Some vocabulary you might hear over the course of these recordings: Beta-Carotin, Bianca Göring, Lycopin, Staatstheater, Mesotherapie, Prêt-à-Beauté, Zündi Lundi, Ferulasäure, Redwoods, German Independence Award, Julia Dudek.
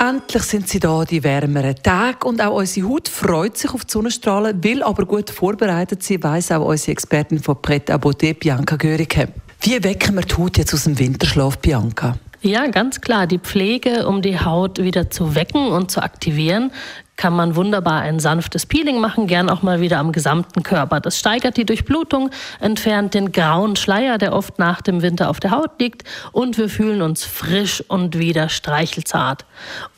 Endlich sind sie da, die wärmeren Tage. Und auch unsere Haut freut sich auf die Sonnenstrahlen, will aber gut vorbereitet sein, weiss auch unsere Expertin von Prêt-à-Beauté, Bianca Göring. Wie wecken wir die Haut jetzt aus dem Winterschlaf, Bianca? Ja, ganz klar. Die Pflege, um die Haut wieder zu wecken und zu aktivieren, kann man wunderbar ein sanftes Peeling machen, gern auch mal wieder am gesamten Körper. Das steigert die Durchblutung, entfernt den grauen Schleier, der oft nach dem Winter auf der Haut liegt, und wir fühlen uns frisch und wieder streichelzart.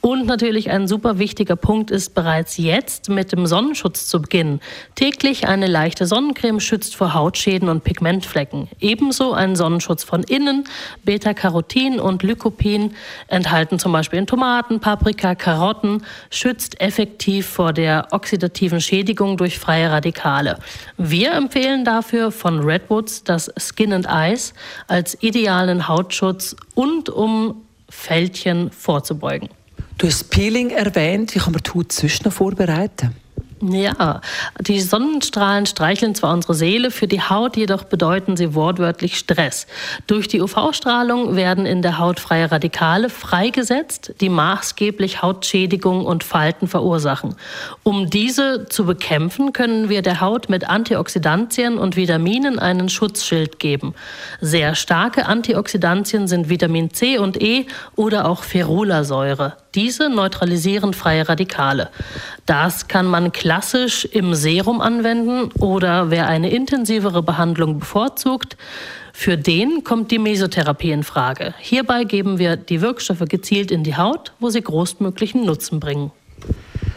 Und natürlich ein super wichtiger Punkt ist, bereits jetzt mit dem Sonnenschutz zu beginnen. Täglich eine leichte Sonnencreme schützt vor Hautschäden und Pigmentflecken. Ebenso ein Sonnenschutz von innen. Beta-Carotin und Lycopin, enthalten zum Beispiel in Tomaten, Paprika, Karotten, schützt effektiv vor der oxidativen Schädigung durch freie Radikale. Wir empfehlen dafür von Redwoods das Skin and Eyes als idealen Hautschutz und um Fältchen vorzubeugen. Du hast Peeling erwähnt. Wie kann man die Haut sonst noch vorbereiten? Ja, die Sonnenstrahlen streicheln zwar unsere Seele, für die Haut jedoch bedeuten sie wortwörtlich Stress. Durch die UV-Strahlung werden in der Haut freie Radikale freigesetzt, die maßgeblich Hautschädigung und Falten verursachen. Um diese zu bekämpfen, können wir der Haut mit Antioxidantien und Vitaminen einen Schutzschild geben. Sehr starke Antioxidantien sind Vitamin C und E oder auch Ferulasäure. Diese neutralisieren freie Radikale. Das kann man klassisch im Serum anwenden oder wer eine intensivere Behandlung bevorzugt, für den kommt die Mesotherapie in Frage. Hierbei geben wir die Wirkstoffe gezielt in die Haut, wo sie großmöglichen Nutzen bringen.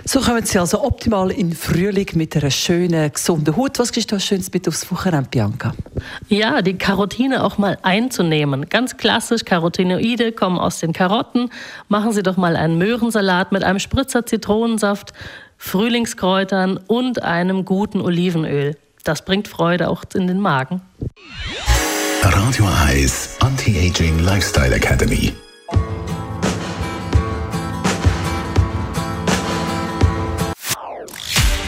So kommen Sie also optimal in den Frühling mit einer schönen, gesunden Haut. Was kriegst du da Schönes mit aufs Wochenende, Bianca? Ja, die Carotine auch mal einzunehmen. Ganz klassisch, Carotinoide kommen aus den Karotten. Machen Sie doch mal einen Möhrensalat mit einem Spritzer Zitronensaft, Frühlingskräutern und einem guten Olivenöl. Das bringt Freude auch in den Magen. Radio 1 Anti-Aging Lifestyle Academy.